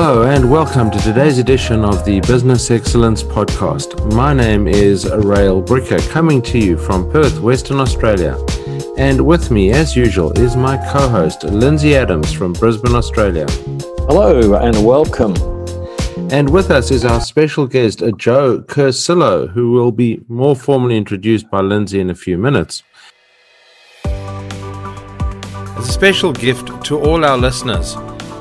Hello and welcome to today's edition of the Business Excellence Podcast. My name is Rail Bricker, coming to you from Perth, Western Australia. And with me, as usual, is my co-host, Lindsay Adams from Brisbane, Australia. Hello and welcome. And with us is our special guest, Joe Cursillo, who will be more formally introduced by Lindsay in a few minutes. As a special gift to all our listeners,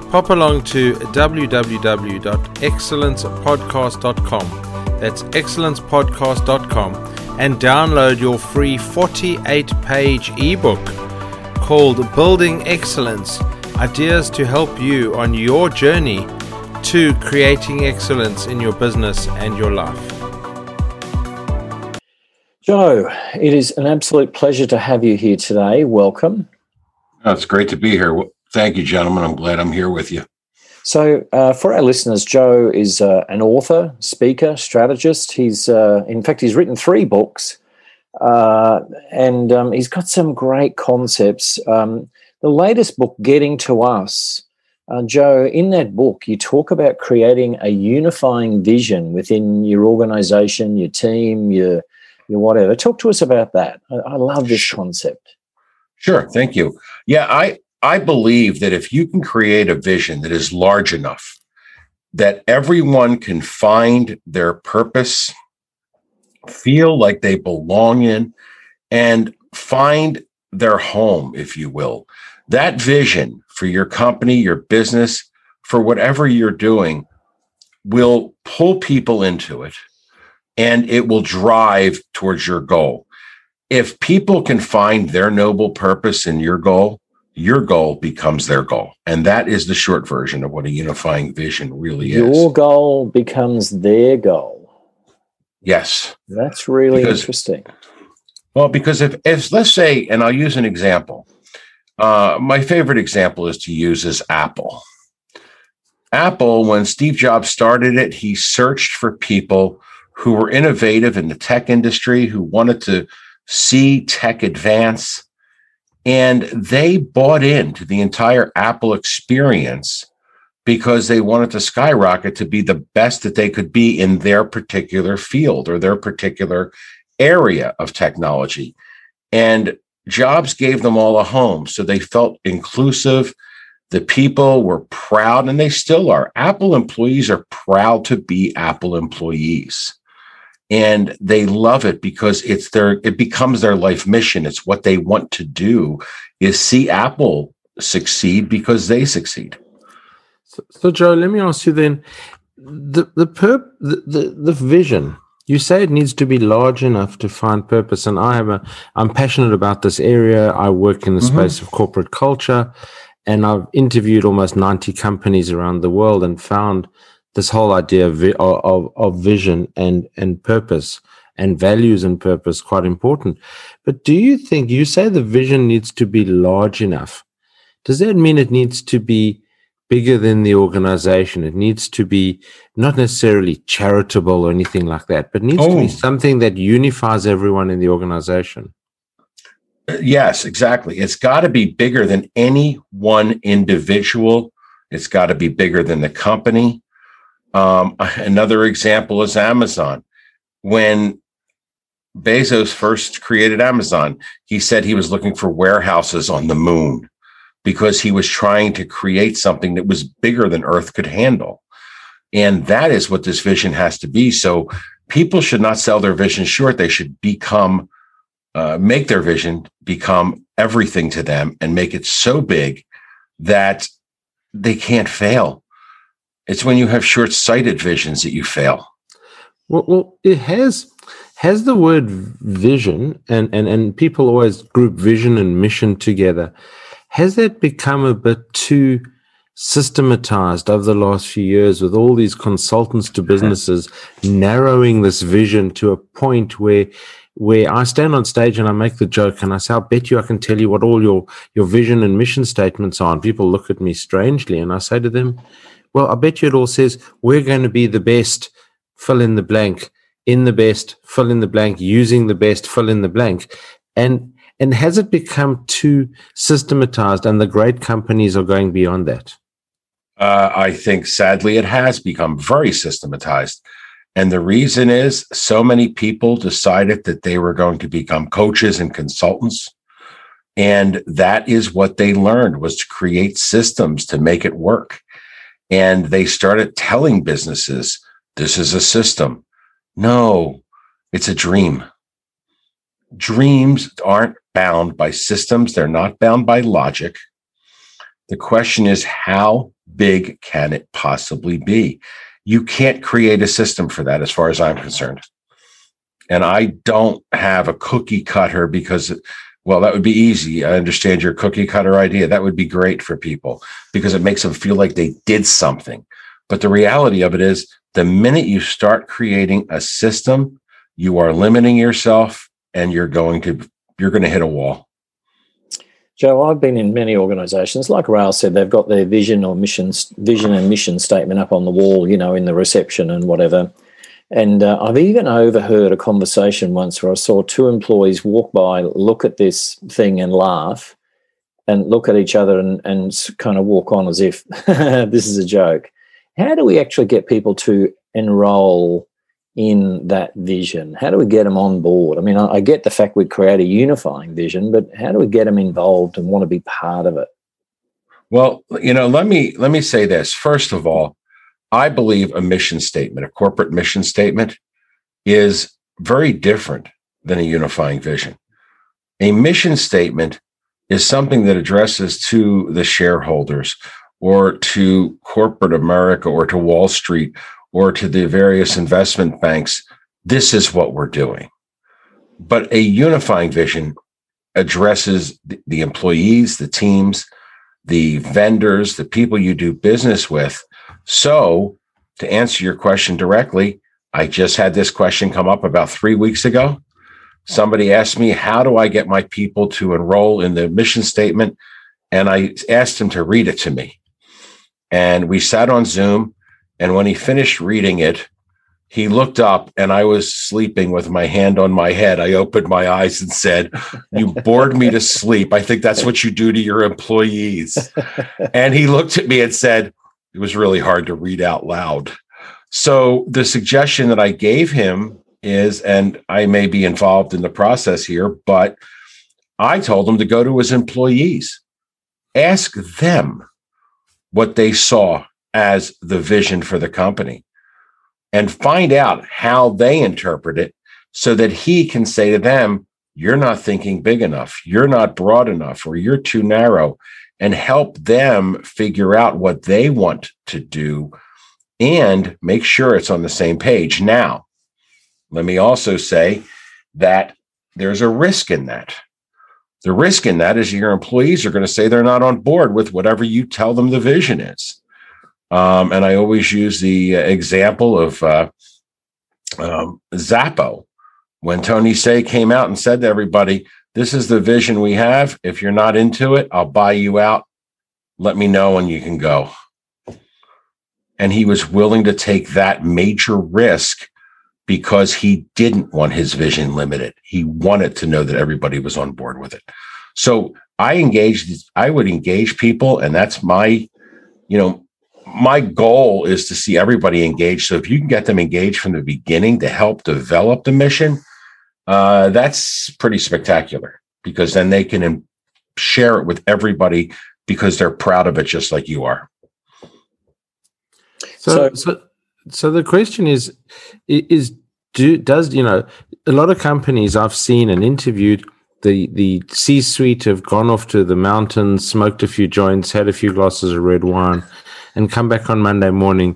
pop along to www.excellencepodcast.com, that's excellencepodcast.com, and download your free 48-page ebook called Building Excellence, Ideas to Help You on Your Journey to Creating Excellence in Your Business and Your Life. Joe, it is an absolute pleasure to have you here today. Welcome. Oh, it's great to be here. Thank you, gentlemen. I'm glad I'm here with you. So for our listeners, Joe is an author, speaker, strategist. He's, in fact, he's written 3 books, and he's got some great concepts. The latest book, Getting to Us, Joe, in that book, you talk about creating a unifying vision within your organization, your team, your whatever. Talk to us about that. I love this concept. Sure. Thank you. Yeah, I believe that if you can create a vision that is large enough that everyone can find their purpose, feel like they belong in, and find their home, if you will, that vision for your company, your business, for whatever you're doing, will pull people into it, and it will drive towards your goal. If people can find their noble purpose in your goal becomes their goal. And that is the short version of what a unifying vision really is. Your goal becomes their goal. Yes. That's really interesting. Well, because if let's say, and I'll use an example. My favorite example is to use is Apple. Apple, when Steve Jobs started it, he searched for people who were innovative in the tech industry, who wanted to see tech advance. And they bought into the entire Apple experience because they wanted to skyrocket to be the best that they could be in their particular field or their particular area of technology. And Jobs gave them all a home, so they felt inclusive. The people were proud, and they still are. Apple employees are proud to be Apple employees. And they love it because it becomes their life mission. It's what they want to do is see Apple succeed because they succeed. So Joe, let me ask you then, the vision, you say it needs to be large enough to find purpose. And I'm passionate about this area. I work in the space of corporate culture, and I've interviewed almost 90 companies around the world and found this whole idea of vision and purpose and values and purpose quite important. But do you think, you say the vision needs to be large enough. Does that mean it needs to be bigger than the organization? It needs to be not necessarily charitable or anything like that, but needs to be something that unifies everyone in the organization. Yes, exactly. It's got to be bigger than any one individual. It's got to be bigger than the company. Another example is Amazon. When Bezos first created Amazon, he said he was looking for warehouses on the moon because he was trying to create something that was bigger than Earth could handle. And that is what this vision has to be. So people should not sell their vision short. They should make their vision become everything to them and make it so big that they can't fail. It's when you have short-sighted visions that you fail. Well, it has the word vision, and people always group vision and mission together. Has that become a bit too systematized over the last few years with all these consultants to businesses narrowing this vision to a point where I stand on stage and I make the joke and I say, I'll bet you I can tell you what all your vision and mission statements are. And people look at me strangely and I say to them, well, I bet you it all says we're going to be the best, fill in the blank, in the best, fill in the blank, using the best, fill in the blank. And has it become too systematized and the great companies are going beyond that? I think, sadly, it has become very systematized. And the reason is so many people decided that they were going to become coaches and consultants. And that is what they learned, was to create systems to make it work. And they started telling businesses, this is a system. No, it's a dream. Dreams aren't bound by systems. They're not bound by logic. The question is, how big can it possibly be? You can't create a system for that, as far as I'm concerned. And I don't have a cookie cutter because, well, that would be easy. I understand your cookie cutter idea. That would be great for people because it makes them feel like they did something. But the reality of it is, the minute you start creating a system, you are limiting yourself and you're going to hit a wall. Joe, I've been in many organisations. Like Rail said, they've got their vision and mission statement up on the wall, you know, in the reception and whatever. And I've even overheard a conversation once where I saw two employees walk by, look at this thing and laugh, and look at each other and kind of walk on as if this is a joke. How do we actually get people to enroll in that vision? How do we get them on board? I mean, I get the fact we create a unifying vision, but how do we get them involved and want to be part of it? Well, you know, let me say this. First of all, I believe a mission statement, a corporate mission statement, is very different than a unifying vision. A mission statement is something that addresses to the shareholders or to corporate America or to Wall Street or to the various investment banks, this is what we're doing. But a unifying vision addresses the employees, the teams, the vendors, the people you do business with. So to answer your question directly, I just had this question come up about 3 weeks ago. Somebody asked me, how do I get my people to enroll in the mission statement? And I asked him to read it to me. And we sat on Zoom. And when he finished reading it, he looked up, and I was sleeping with my hand on my head. I opened my eyes and said, you bored me to sleep. I think that's what you do to your employees. And he looked at me and said, it was really hard to read out loud. So the suggestion that I gave him is, and I may be involved in the process here, but I told him to go to his employees, ask them what they saw as the vision for the company and find out how they interpret it so that he can say to them, you're not thinking big enough, you're not broad enough, or you're too narrow, and help them figure out what they want to do and make sure it's on the same page. Now, let me also say that there's a risk in that. The risk in that is your employees are going to say they're not on board with whatever you tell them the vision is. And I always use the example of Zappos. When Tony Say came out and said to everybody, this is the vision we have. If you're not into it, I'll buy you out. Let me know and you can go. And he was willing to take that major risk because he didn't want his vision limited. He wanted to know that everybody was on board with it. So I would engage people, and that's my, you know, my goal is to see everybody engaged. So if you can get them engaged from the beginning to help develop the mission, that's pretty spectacular because then they can share it with everybody because they're proud of it just like you are. So the question is, does, you know, a lot of companies I've seen and interviewed, the C-suite have gone off to the mountains, smoked a few joints, had a few glasses of red wine, and come back on Monday morning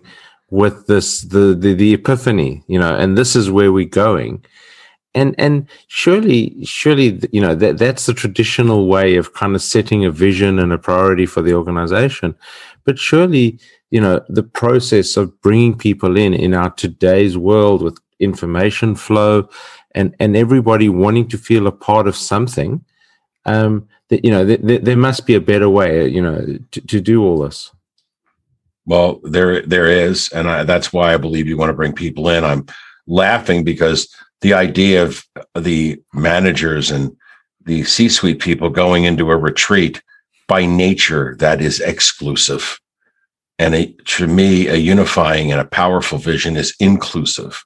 with this the epiphany, you know, and this is where we're going. And surely, you know, that's the traditional way of kind of setting a vision and a priority for the organization. But surely, you know, the process of bringing people in our today's world with information flow and everybody wanting to feel a part of something, that, you know, there must be a better way, you know, to do all this. Well, there is, and that's why I believe you want to bring people in. I'm laughing because the idea of the managers and the C-suite people going into a retreat, by nature, that is exclusive. And to me, a unifying and a powerful vision is inclusive.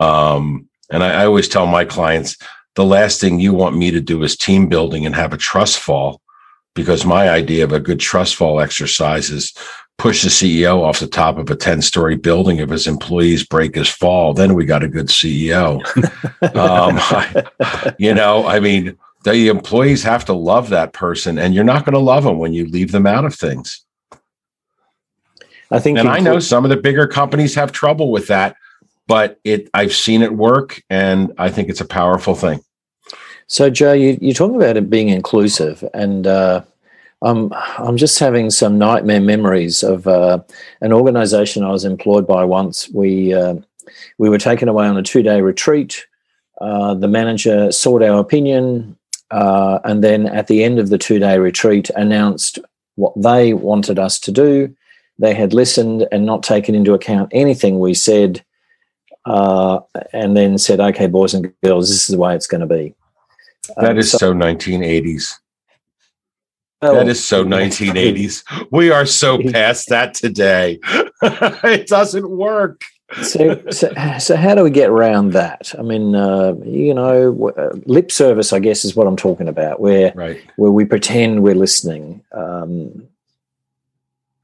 And I always tell my clients, the last thing you want me to do is team building and have a trust fall, because my idea of a good trust fall exercise is push the CEO off the top of a 10-story building. If his employees break his fall, then we got a good CEO. The employees have to love that person, and you're not going to love them when you leave them out of things. I know some of the bigger companies have trouble with that, but I've seen it work, and I think it's a powerful thing. So, Joe, you're talking about it being inclusive, and I'm just having some nightmare memories of an organization I was employed by once. We were taken away on a 2-day retreat. The manager sought our opinion, and then at the end of the 2-day retreat announced what they wanted us to do. They had listened and not taken into account anything we said, and then said, okay, boys and girls, this is the way it's going to be. That is so 1980s. That is so 1980s. We are so past that today. It doesn't work. So how do we get around that? I mean, lip service, I guess, is what I'm talking about, where we pretend we're listening.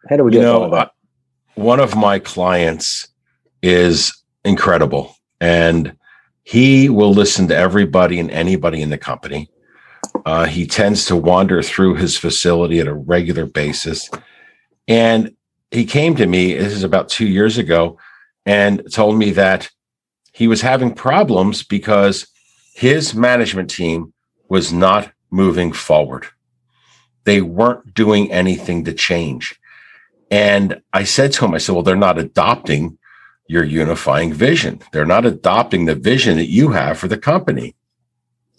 How do we get around that? One of my clients is incredible, and he will listen to everybody and anybody in the company. He tends to wander through his facility at a regular basis. And he came to me, this is about 2 years ago, and told me that he was having problems because his management team was not moving forward. They weren't doing anything to change. And I said to him, they're not adopting your unifying vision. They're not adopting the vision that you have for the company.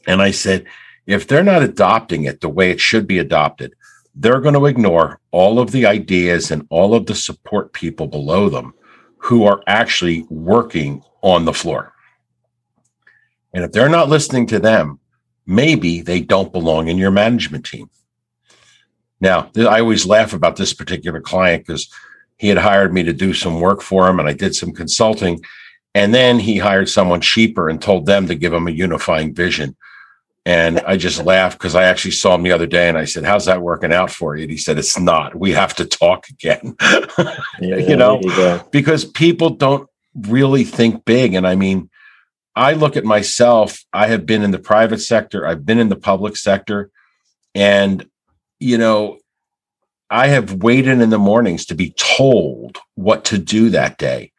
And I said, if they're not adopting it the way it should be adopted, they're going to ignore all of the ideas and all of the support people below them who are actually working on the floor. And if they're not listening to them, maybe they don't belong in your management team. Now, I always laugh about this particular client because he had hired me to do some work for him, and I did some consulting. And then he hired someone cheaper and told them to give him a unifying vision. And I just laughed because I actually saw him the other day, and I said, how's that working out for you? And he said, it's not. We have to talk again, because people don't really think big. And I mean, I look at myself. I have been in the private sector. I've been in the public sector. And, I have waited in the mornings to be told what to do that day,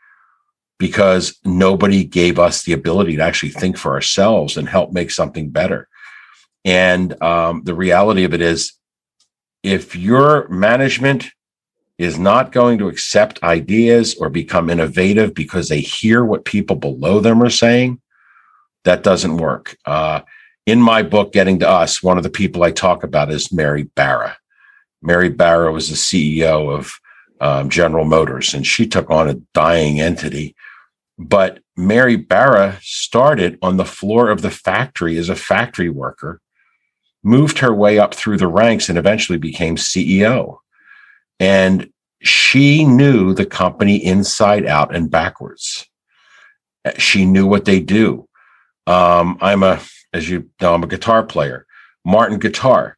because nobody gave us the ability to actually think for ourselves and help make something better. And the reality of it is, if your management is not going to accept ideas or become innovative because they hear what people below them are saying, that doesn't work. In my book, Getting to Us, one of the people I talk about is Mary Barra. Mary Barra was the CEO of General Motors, and she took on a dying entity. But Mary Barra started on the floor of the factory as a factory worker, moved her way up through the ranks, and eventually became CEO. And she knew the company inside out and backwards. She knew what they do. I'm a guitar player. Martin Guitar.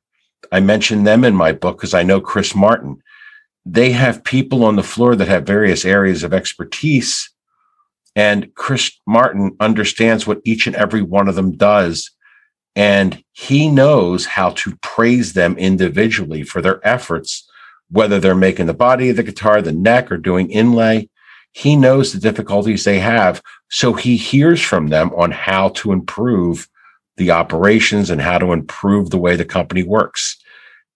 I mentioned them in my book because I know Chris Martin. They have people on the floor that have various areas of expertise, and Chris Martin understands what each and every one of them does, and he knows how to praise them individually for their efforts, whether they're making the body of the guitar, the neck, or doing inlay. He knows the difficulties they have, so he hears from them on how to improve the operations and how to improve the way the company works.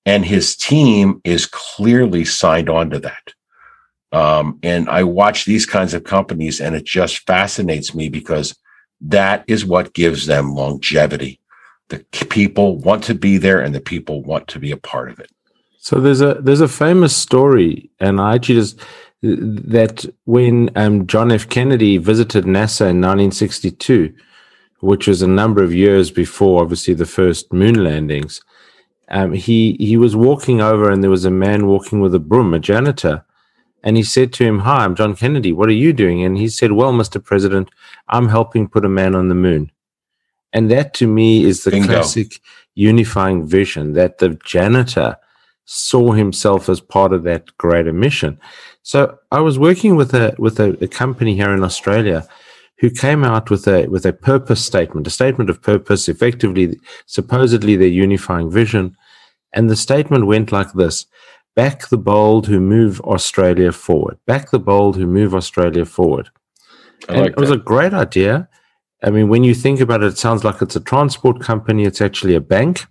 And his team is clearly signed on to that. And I watch these kinds of companies, and it just fascinates me, because that is what gives them longevity. The people want to be there, and the people want to be a part of it. So there's a famous story, and I actually that when John F. Kennedy visited NASA in 1962, which was a number of years before, obviously, the first moon landings, he was walking over, and there was a man walking with a broom, a janitor, And he said to him, "Hi, I'm John Kennedy. What are you doing?" And he said, "Well, Mr. President, I'm helping put a man on the moon." And that to me is the classic unifying vision, that the janitor saw himself as part of that greater mission. So I was working with a company here in Australia who came out with a purpose statement, a statement of purpose, effectively, supposedly their unifying vision. And the statement went like this: back the bold who move Australia forward. Back the bold who move Australia forward. It was a great idea. I mean, when you think about it, it sounds like it's a transport company. It's actually a bank.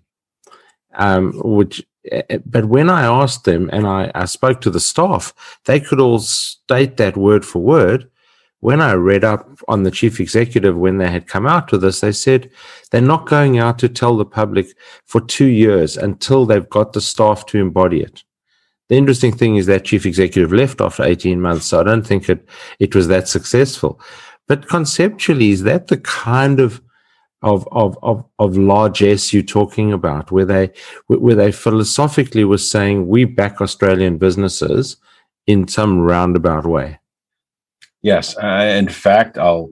But when I asked them and I spoke to the staff, they could all state that word for word. When I read up on the chief executive, when they had come out with this, they said they're not going out to tell the public for 2 years until they've got the staff to embody it. The interesting thing is that chief executive left after 18 months, so I don't think it was that successful. But conceptually, is that the kind of largesse you're talking about, where they philosophically were saying we back Australian businesses in some roundabout way? Yes, in fact, I'll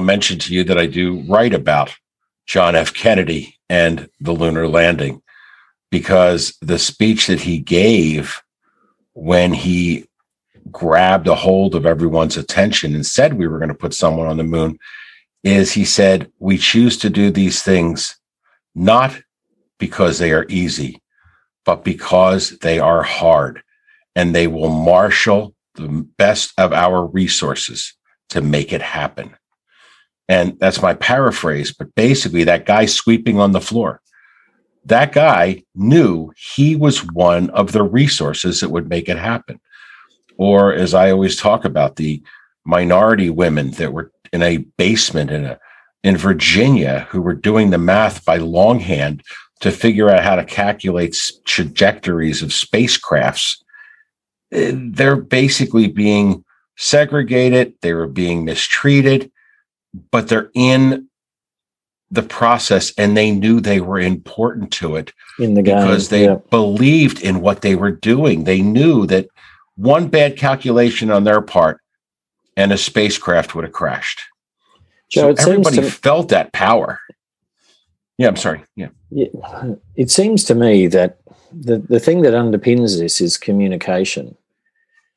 mention to you that I do write about John F. Kennedy and the lunar landing, because the speech that he gave when he grabbed a hold of everyone's attention and said we were going to put someone on the moon is he said, we choose to do these things not because they are easy, but because they are hard, and they will marshal the best of our resources to make it happen. And that's my paraphrase, but basically that guy sweeping on the floor, that guy knew he was one of the resources that would make it happen. Or as I always talk about, the minority women that were in a basement in Virginia who were doing the math by longhand to figure out how to calculate trajectories of spacecrafts. They're basically being segregated. They were being mistreated, but they're in the process and they knew they were important to it in the game, because they believed in what they were doing. They knew that one bad calculation on their part and a spacecraft would have crashed. Joe, so everybody felt that power. Yeah, I'm sorry. Yeah. It seems to me that the thing that underpins this is communication.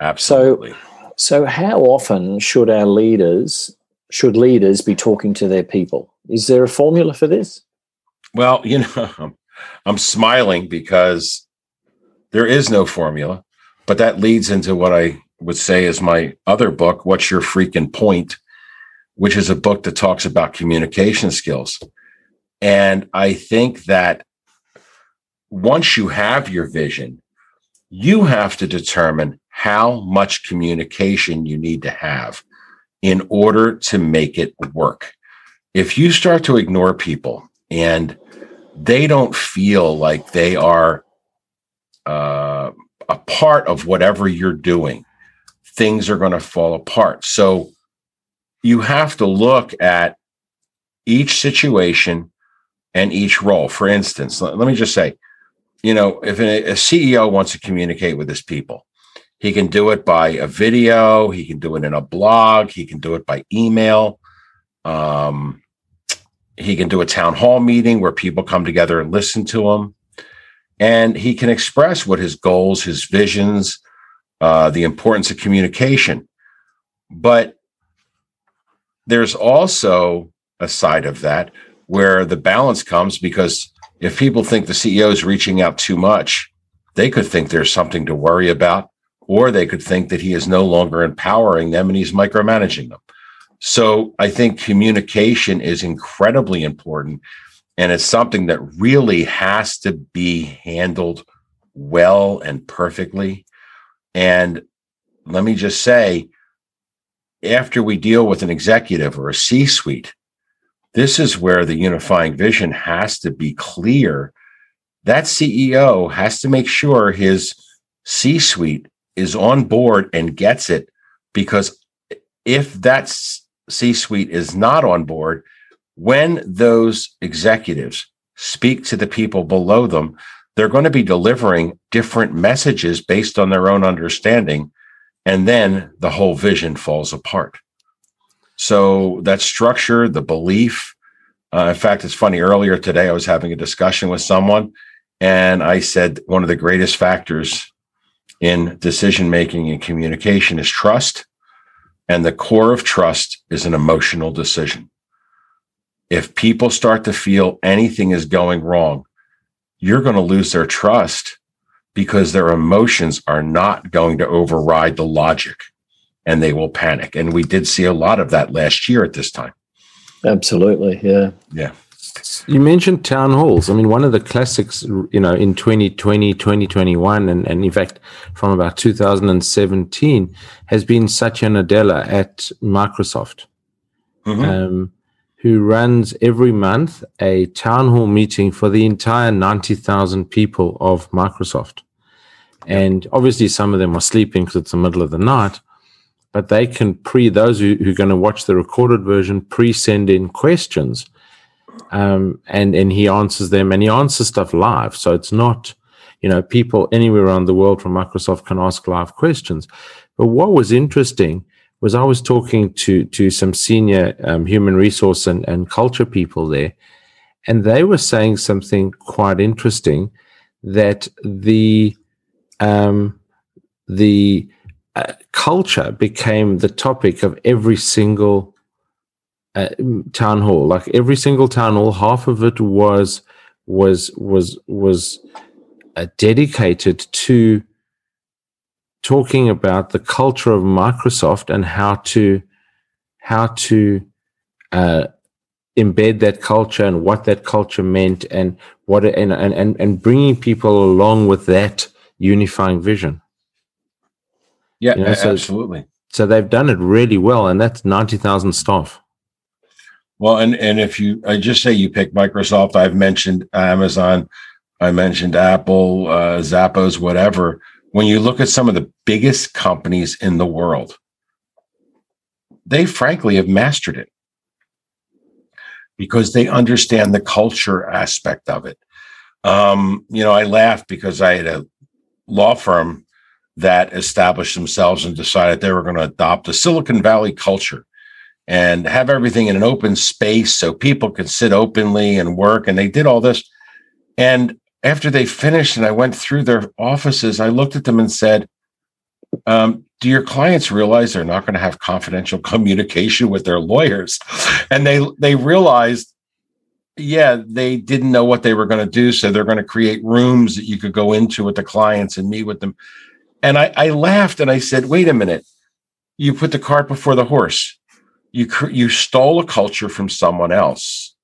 Absolutely. So how often should leaders be talking to their people? Is there a formula for this? Well, you know, I'm smiling because there is no formula, but that leads into what I would say is my other book, What's Your Freaking Point?, which is a book that talks about communication skills. And I think that once you have your vision, you have to determine how much communication you need to have in order to make it work. If you start to ignore people and they don't feel like they are a part of whatever you're doing, things are going to fall apart. So you have to look at each situation and each role. For instance, let me just say, you know, if a CEO wants to communicate with his people, he can do it by a video, he can do it in a blog, he can do it by email. He can do a town hall meeting where people come together and listen to him. And he can express what his goals, his visions, the importance of communication. But there's also a side of that where the balance comes, because if people think the CEO is reaching out too much, they could think there's something to worry about, or they could think that he is no longer empowering them and he's micromanaging them. So I think communication is incredibly important, and it's something that really has to be handled well and perfectly. And let me just say, after we deal with an executive or a C-suite, this is where the unifying vision has to be clear. That CEO has to make sure his C-suite is on board and gets it, because if that C-suite is not on board, when those executives speak to the people below them, they're going to be delivering different messages based on their own understanding, And then the whole vision falls apart. So that structure, the belief. In fact, it's funny, earlier today, I was having a discussion with someone, and I said one of the greatest factors in decision-making and communication is trust. And the core of trust is an emotional decision. If people start to feel anything is going wrong, you're going to lose their trust because their emotions are not going to override the logic, and they will panic. And we did see a lot of that last year at this time. Absolutely. Yeah. Yeah. You mentioned town halls. I mean, one of the classics, you know, in 2020, 2021, and in fact, from about 2017 has been Satya Nadella at Microsoft, who runs every month a town hall meeting for the entire 90,000 people of Microsoft. And obviously some of them are sleeping because it's the middle of the night, but they can those who are going to watch the recorded version, send in questions. And he answers them, and he answers stuff live. So it's not, you know, people anywhere around the world from Microsoft can ask live questions. But what was interesting was I was talking to some senior human resource and culture people there, and they were saying something quite interesting, that the culture became the topic of every single town hall. Like every single town hall, half of it was dedicated to talking about the culture of Microsoft and how to embed that culture and what that culture meant and what and bringing people along with that unifying vision. Yeah, you know, absolutely. So they've done it really well, and that's 90,000 staff. Well, and if I just say you pick Microsoft, I've mentioned Amazon, I mentioned Apple, Zappos, whatever. When you look at some of the biggest companies in the world, they frankly have mastered it because they understand the culture aspect of it. You know, I laughed because I had a law firm that established themselves and decided they were going to adopt the Silicon Valley culture and have everything in an open space so people could sit openly and work. And they did all this. And after they finished and I went through their offices, I looked at them and said, do your clients realize they're not going to have confidential communication with their lawyers? And they realized, yeah, they didn't know what they were going to do. So they're going to create rooms that you could go into with the clients and meet with them. And I laughed and I said, wait a minute, you put the cart before the horse. You stole a culture from someone else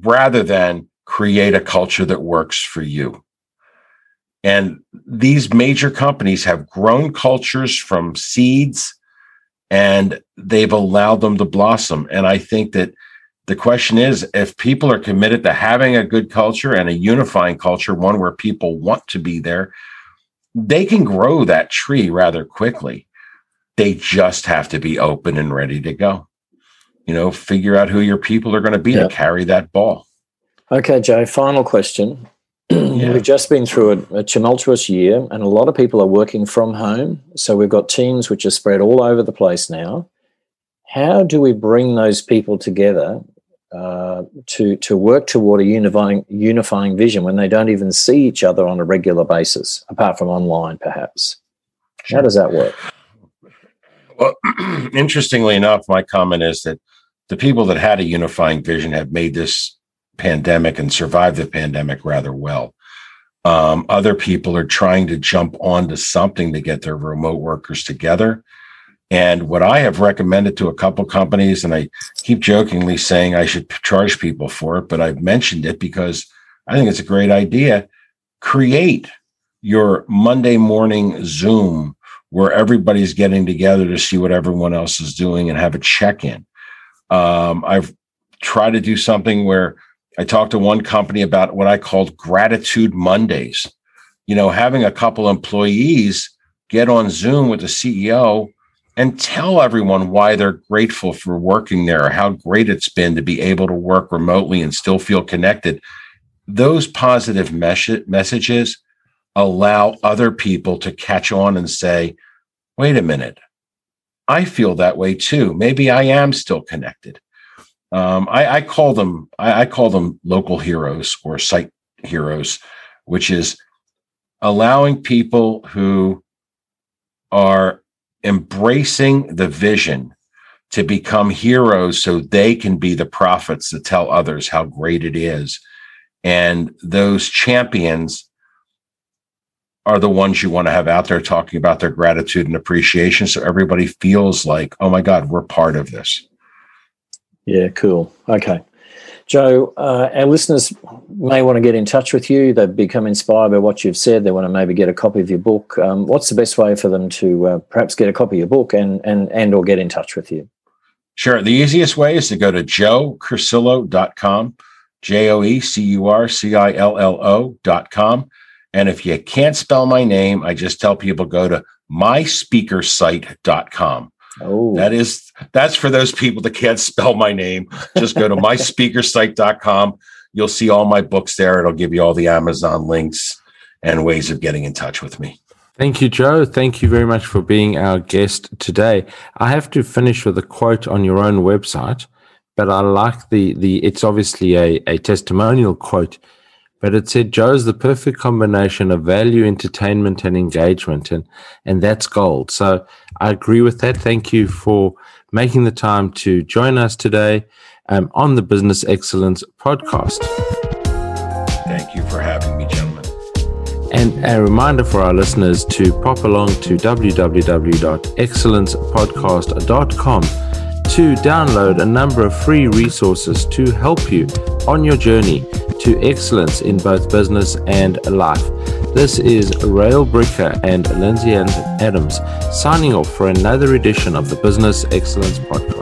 rather than create a culture that works for you. And these major companies have grown cultures from seeds, and they've allowed them to blossom. And I think that the question is, if people are committed to having a good culture and a unifying culture, one where people want to be there, they can grow that tree rather quickly. They just have to be open and ready to go. You know, figure out who your people are going to be to carry that ball. Okay, Joe, final question. Yeah. We've just been through a tumultuous year, and a lot of people are working from home. So we've got teams which are spread all over the place now. How do we bring those people together to work toward a unifying vision when they don't even see each other on a regular basis, apart from online perhaps? Sure. How does that work? Well, interestingly enough, my comment is that the people that had a unifying vision have made this pandemic and survived the pandemic rather well. Other people are trying to jump onto something to get their remote workers together. And what I have recommended to a couple companies, and I keep jokingly saying I should charge people for it, but I've mentioned it because I think it's a great idea. Create your Monday morning Zoom where everybody's getting together to see what everyone else is doing and have a check-in. I've tried to do something where I talked to one company about what I called Gratitude Mondays. You know, having a couple employees get on Zoom with the CEO and tell everyone why they're grateful for working there, or how great it's been to be able to work remotely and still feel connected. Those positive messages allow other people to catch on and say, wait a minute, I feel that way too. Maybe I am still connected. I call them local heroes or site heroes, which is allowing people who are embracing the vision to become heroes so they can be the prophets that tell others how great it is. And those champions are the ones you want to have out there talking about their gratitude and appreciation. So everybody feels like, oh my God, we're part of this. Yeah, cool. Okay. Joe, our listeners may want to get in touch with you. They've become inspired by what you've said. They want to maybe get a copy of your book. What's the best way for them to perhaps get a copy of your book and or get in touch with you? Sure. The easiest way is to go to joecurcillo.com, joecurcillo.com. And if you can't spell my name, I just tell people go to myspeakersite.com. Oh, that's for those people that can't spell my name. Just go to myspeakersite.com. You'll see all my books there. It'll give you all the Amazon links and ways of getting in touch with me. Thank you, Joe. Thank you very much for being our guest today. I have to finish with a quote on your own website, but I like the it's obviously a testimonial quote. But it said, Joe's the perfect combination of value, entertainment, and engagement, and that's gold. So I agree with that. Thank you for making the time to join us today on the Business Excellence Podcast. Thank you for having me, gentlemen. And a reminder for our listeners to pop along to www.excellencepodcast.com to download a number of free resources to help you on your journey to excellence in both business and life. This is Rail Bricker and Lindsay Adams signing off for another edition of the Business Excellence Podcast.